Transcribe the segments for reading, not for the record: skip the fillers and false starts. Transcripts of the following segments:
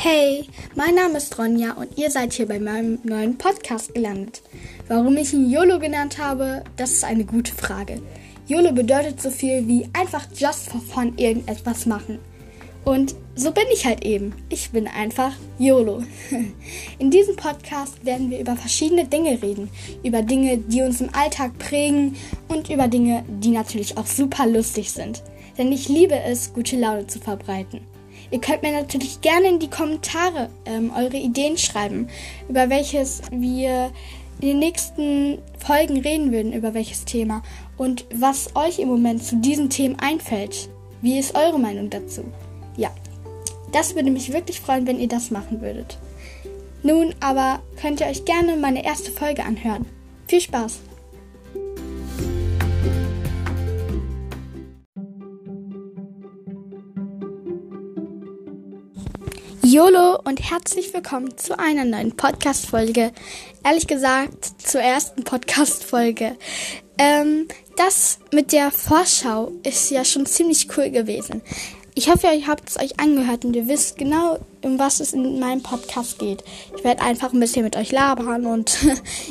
Hey, mein Name ist Ronja und ihr seid hier bei meinem neuen Podcast gelandet. Warum ich ihn YOLO genannt habe, das ist eine gute Frage. YOLO bedeutet so viel wie einfach just for fun irgendetwas machen. Und so bin ich halt eben. Ich bin einfach YOLO. In diesem Podcast werden wir über verschiedene Dinge reden. Über Dinge, die uns im Alltag prägen und über Dinge, die natürlich auch super lustig sind. Denn ich liebe es, gute Laune zu verbreiten. Ihr könnt mir natürlich gerne in die Kommentare eure Ideen schreiben, über welches wir in den nächsten Folgen reden würden, über welches Thema und was euch im Moment zu diesen Themen einfällt. Wie ist eure Meinung dazu? Ja, das würde mich wirklich freuen, wenn ihr das machen würdet. Nun aber könnt ihr euch gerne meine erste Folge anhören. Viel Spaß! YOLO und herzlich willkommen zu einer neuen Podcast-Folge. Ehrlich gesagt, zur ersten Podcast-Folge. Das mit der Vorschau ist ja schon ziemlich cool gewesen. Ich hoffe, ihr habt es euch angehört und ihr wisst genau, um was es in meinem Podcast geht. Ich werde einfach ein bisschen mit euch labern und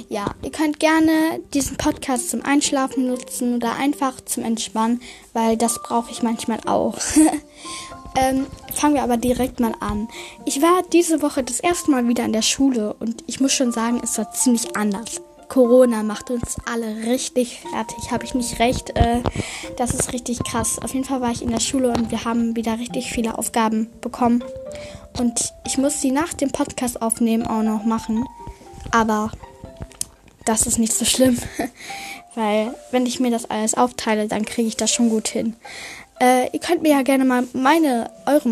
ja, ihr könnt gerne diesen Podcast zum Einschlafen nutzen oder einfach zum Entspannen, weil das brauche ich manchmal auch. Fangen wir aber direkt mal an. Ich war diese Woche das erste Mal wieder in der Schule und ich muss schon sagen, es war ziemlich anders. Corona macht uns alle richtig fertig. Habe ich nicht recht? Das ist richtig krass. Auf jeden Fall war ich in der Schule und wir haben wieder richtig viele Aufgaben bekommen. Und ich muss sie nach dem Podcast aufnehmen auch noch machen. Aber das ist nicht so schlimm. Weil wenn ich mir das alles aufteile, dann kriege ich das schon gut hin. Ihr könnt mir ja gerne mal eure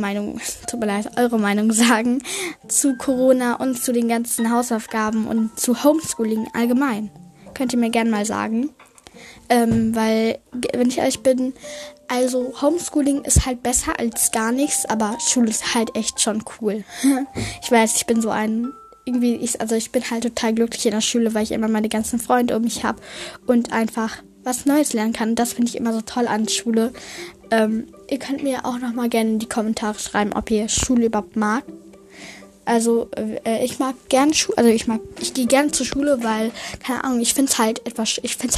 Meinung sagen zu Corona und zu den ganzen Hausaufgaben und zu Homeschooling allgemein. Könnt ihr mir gerne mal sagen, weil, wenn ich ehrlich bin, also Homeschooling ist halt besser als gar nichts, aber Schule ist halt echt schon cool. Ich weiß, ich bin so ein... ich bin halt total glücklich in der Schule, weil ich immer meine ganzen Freunde um mich habe und einfach was Neues lernen kann. Das finde ich immer so toll an Schule. Ihr könnt mir auch nochmal gerne in die Kommentare schreiben, ob ihr Schule überhaupt mag. Also, ich gehe gerne zur Schule, weil, keine Ahnung, ich finde es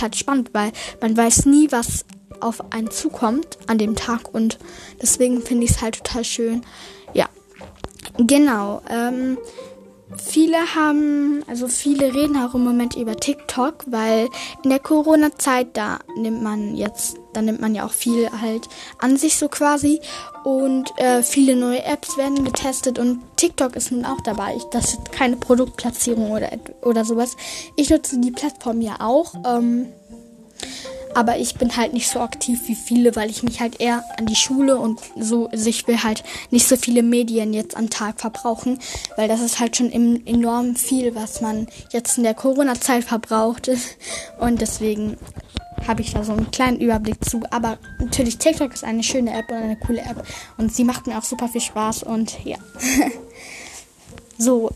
halt spannend, weil man weiß nie, was auf einen zukommt an dem Tag und deswegen finde ich es halt total schön. Ja, genau, Viele reden auch im Moment über TikTok, weil in der Corona-Zeit, da nimmt man ja auch viel halt an sich so quasi und viele neue Apps werden getestet und TikTok ist nun auch dabei. Das ist keine Produktplatzierung oder sowas. Ich nutze die Plattform ja auch, aber ich bin halt nicht so aktiv wie viele, weil ich mich halt eher an die Schule und so, also ich will halt nicht so viele Medien jetzt am Tag verbrauchen, weil das ist halt schon enorm viel, was man jetzt in der Corona-Zeit verbraucht und deswegen habe ich da so einen kleinen Überblick zu, aber natürlich TikTok ist eine schöne App und eine coole App und sie macht mir auch super viel Spaß und ja. So,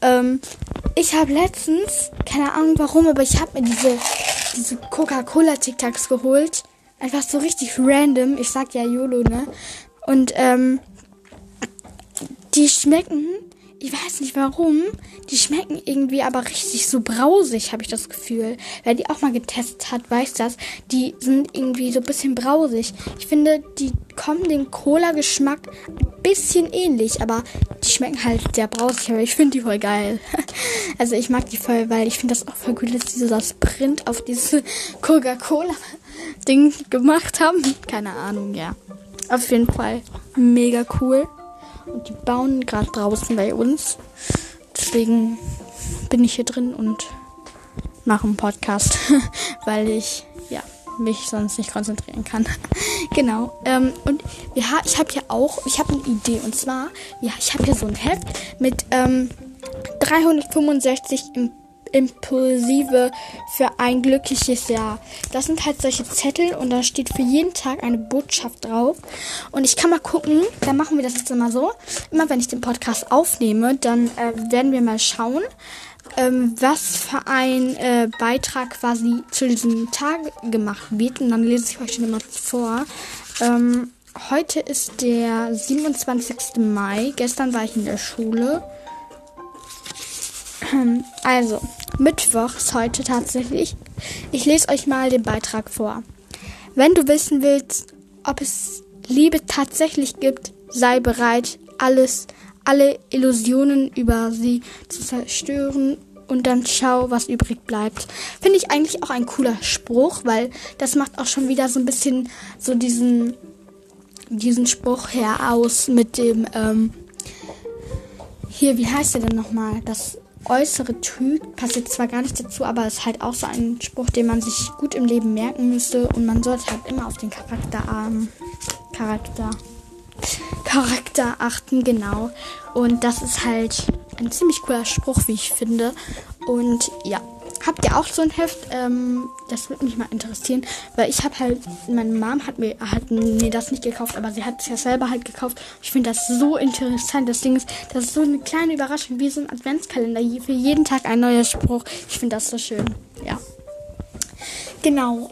ich habe letztens, keine Ahnung warum, aber ich habe mir diese Coca-Cola-Tic-Tacs geholt. Einfach so richtig random. Ich sag ja YOLO, ne? Und die schmecken, ich weiß nicht warum, die schmecken irgendwie aber richtig so brausig, habe ich das Gefühl. Wer die auch mal getestet hat, weiß das. Die sind irgendwie so ein bisschen brausig. Ich finde, die kommen dem Cola-Geschmack ein bisschen ähnlich, aber die schmecken halt sehr brausig, aber ich finde die voll geil. Also ich mag die voll, weil ich finde das auch voll gut, dass die so das Print auf dieses Coca-Cola-Ding gemacht haben. Keine Ahnung, ja. Auf jeden Fall mega cool. Und die bauen gerade draußen bei uns. Deswegen bin ich hier drin und mache einen Podcast, weil ich mich sonst nicht konzentrieren kann. Genau. Und ich habe hier auch, ich habe eine Idee. Und zwar, ja, ich habe hier so ein Heft mit 365 Impulsive für ein glückliches Jahr. Das sind halt solche Zettel und da steht für jeden Tag eine Botschaft drauf. Und ich kann mal gucken, dann machen wir das jetzt immer so. Immer wenn ich den Podcast aufnehme, dann werden wir mal schauen, was für ein Beitrag quasi zu diesem Tag gemacht wird. Und dann lese ich euch den immer vor. Heute ist der 27. Mai. Gestern war ich in der Schule. Also, Mittwoch ist heute tatsächlich. Ich lese euch mal den Beitrag vor. Wenn du wissen willst, ob es Liebe tatsächlich gibt, sei bereit, alle Illusionen über sie zu zerstören und dann schau, was übrig bleibt. Finde ich eigentlich auch ein cooler Spruch, weil das macht auch schon wieder so ein bisschen so diesen Spruch her aus mit dem, wie heißt der denn nochmal? Das äußere Typ passt jetzt zwar gar nicht dazu, aber ist halt auch so ein Spruch, den man sich gut im Leben merken müsste, und man sollte halt immer auf den Charakter achten, genau. Und das ist halt ein ziemlich cooler Spruch, wie ich finde. Und ja, habt ihr auch so ein Heft? Das würde mich mal interessieren, weil ich habe halt, meine Mom hat mir das nicht gekauft, aber sie hat es ja selber halt gekauft. Ich finde das so interessant. Das Ding ist, das ist so eine kleine Überraschung, wie so ein Adventskalender. Für jeden Tag ein neuer Spruch. Ich finde das so schön, ja. Genau,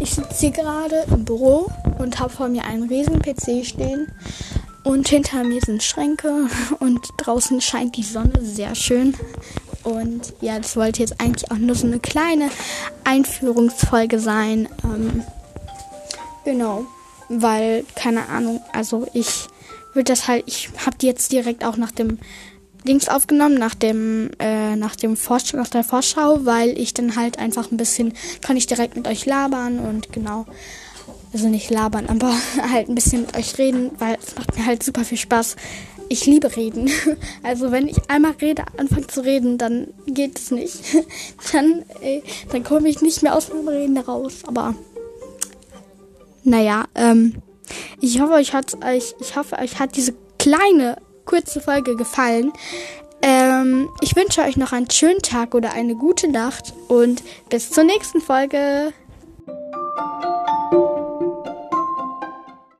ich sitze hier gerade im Büro und habe vor mir einen riesen PC stehen und hinter mir sind Schränke und draußen scheint die Sonne sehr schön. Und ja, das wollte jetzt eigentlich auch nur so eine kleine Einführungsfolge sein, genau, weil, keine Ahnung, also ich habe die jetzt direkt auch nach dem Dings aufgenommen, nach der Vorschau, weil ich dann halt einfach ein bisschen, kann ich direkt mit euch labern und genau, also nicht labern, aber halt ein bisschen mit euch reden, weil es macht mir halt super viel Spaß. Ich liebe reden. Also wenn ich einmal anfange zu reden, dann geht es nicht. Dann komme ich nicht mehr aus dem Reden raus, aber naja, ich hoffe, euch hat diese kleine kurze Folge gefallen. Ich wünsche euch noch einen schönen Tag oder eine gute Nacht und bis zur nächsten Folge.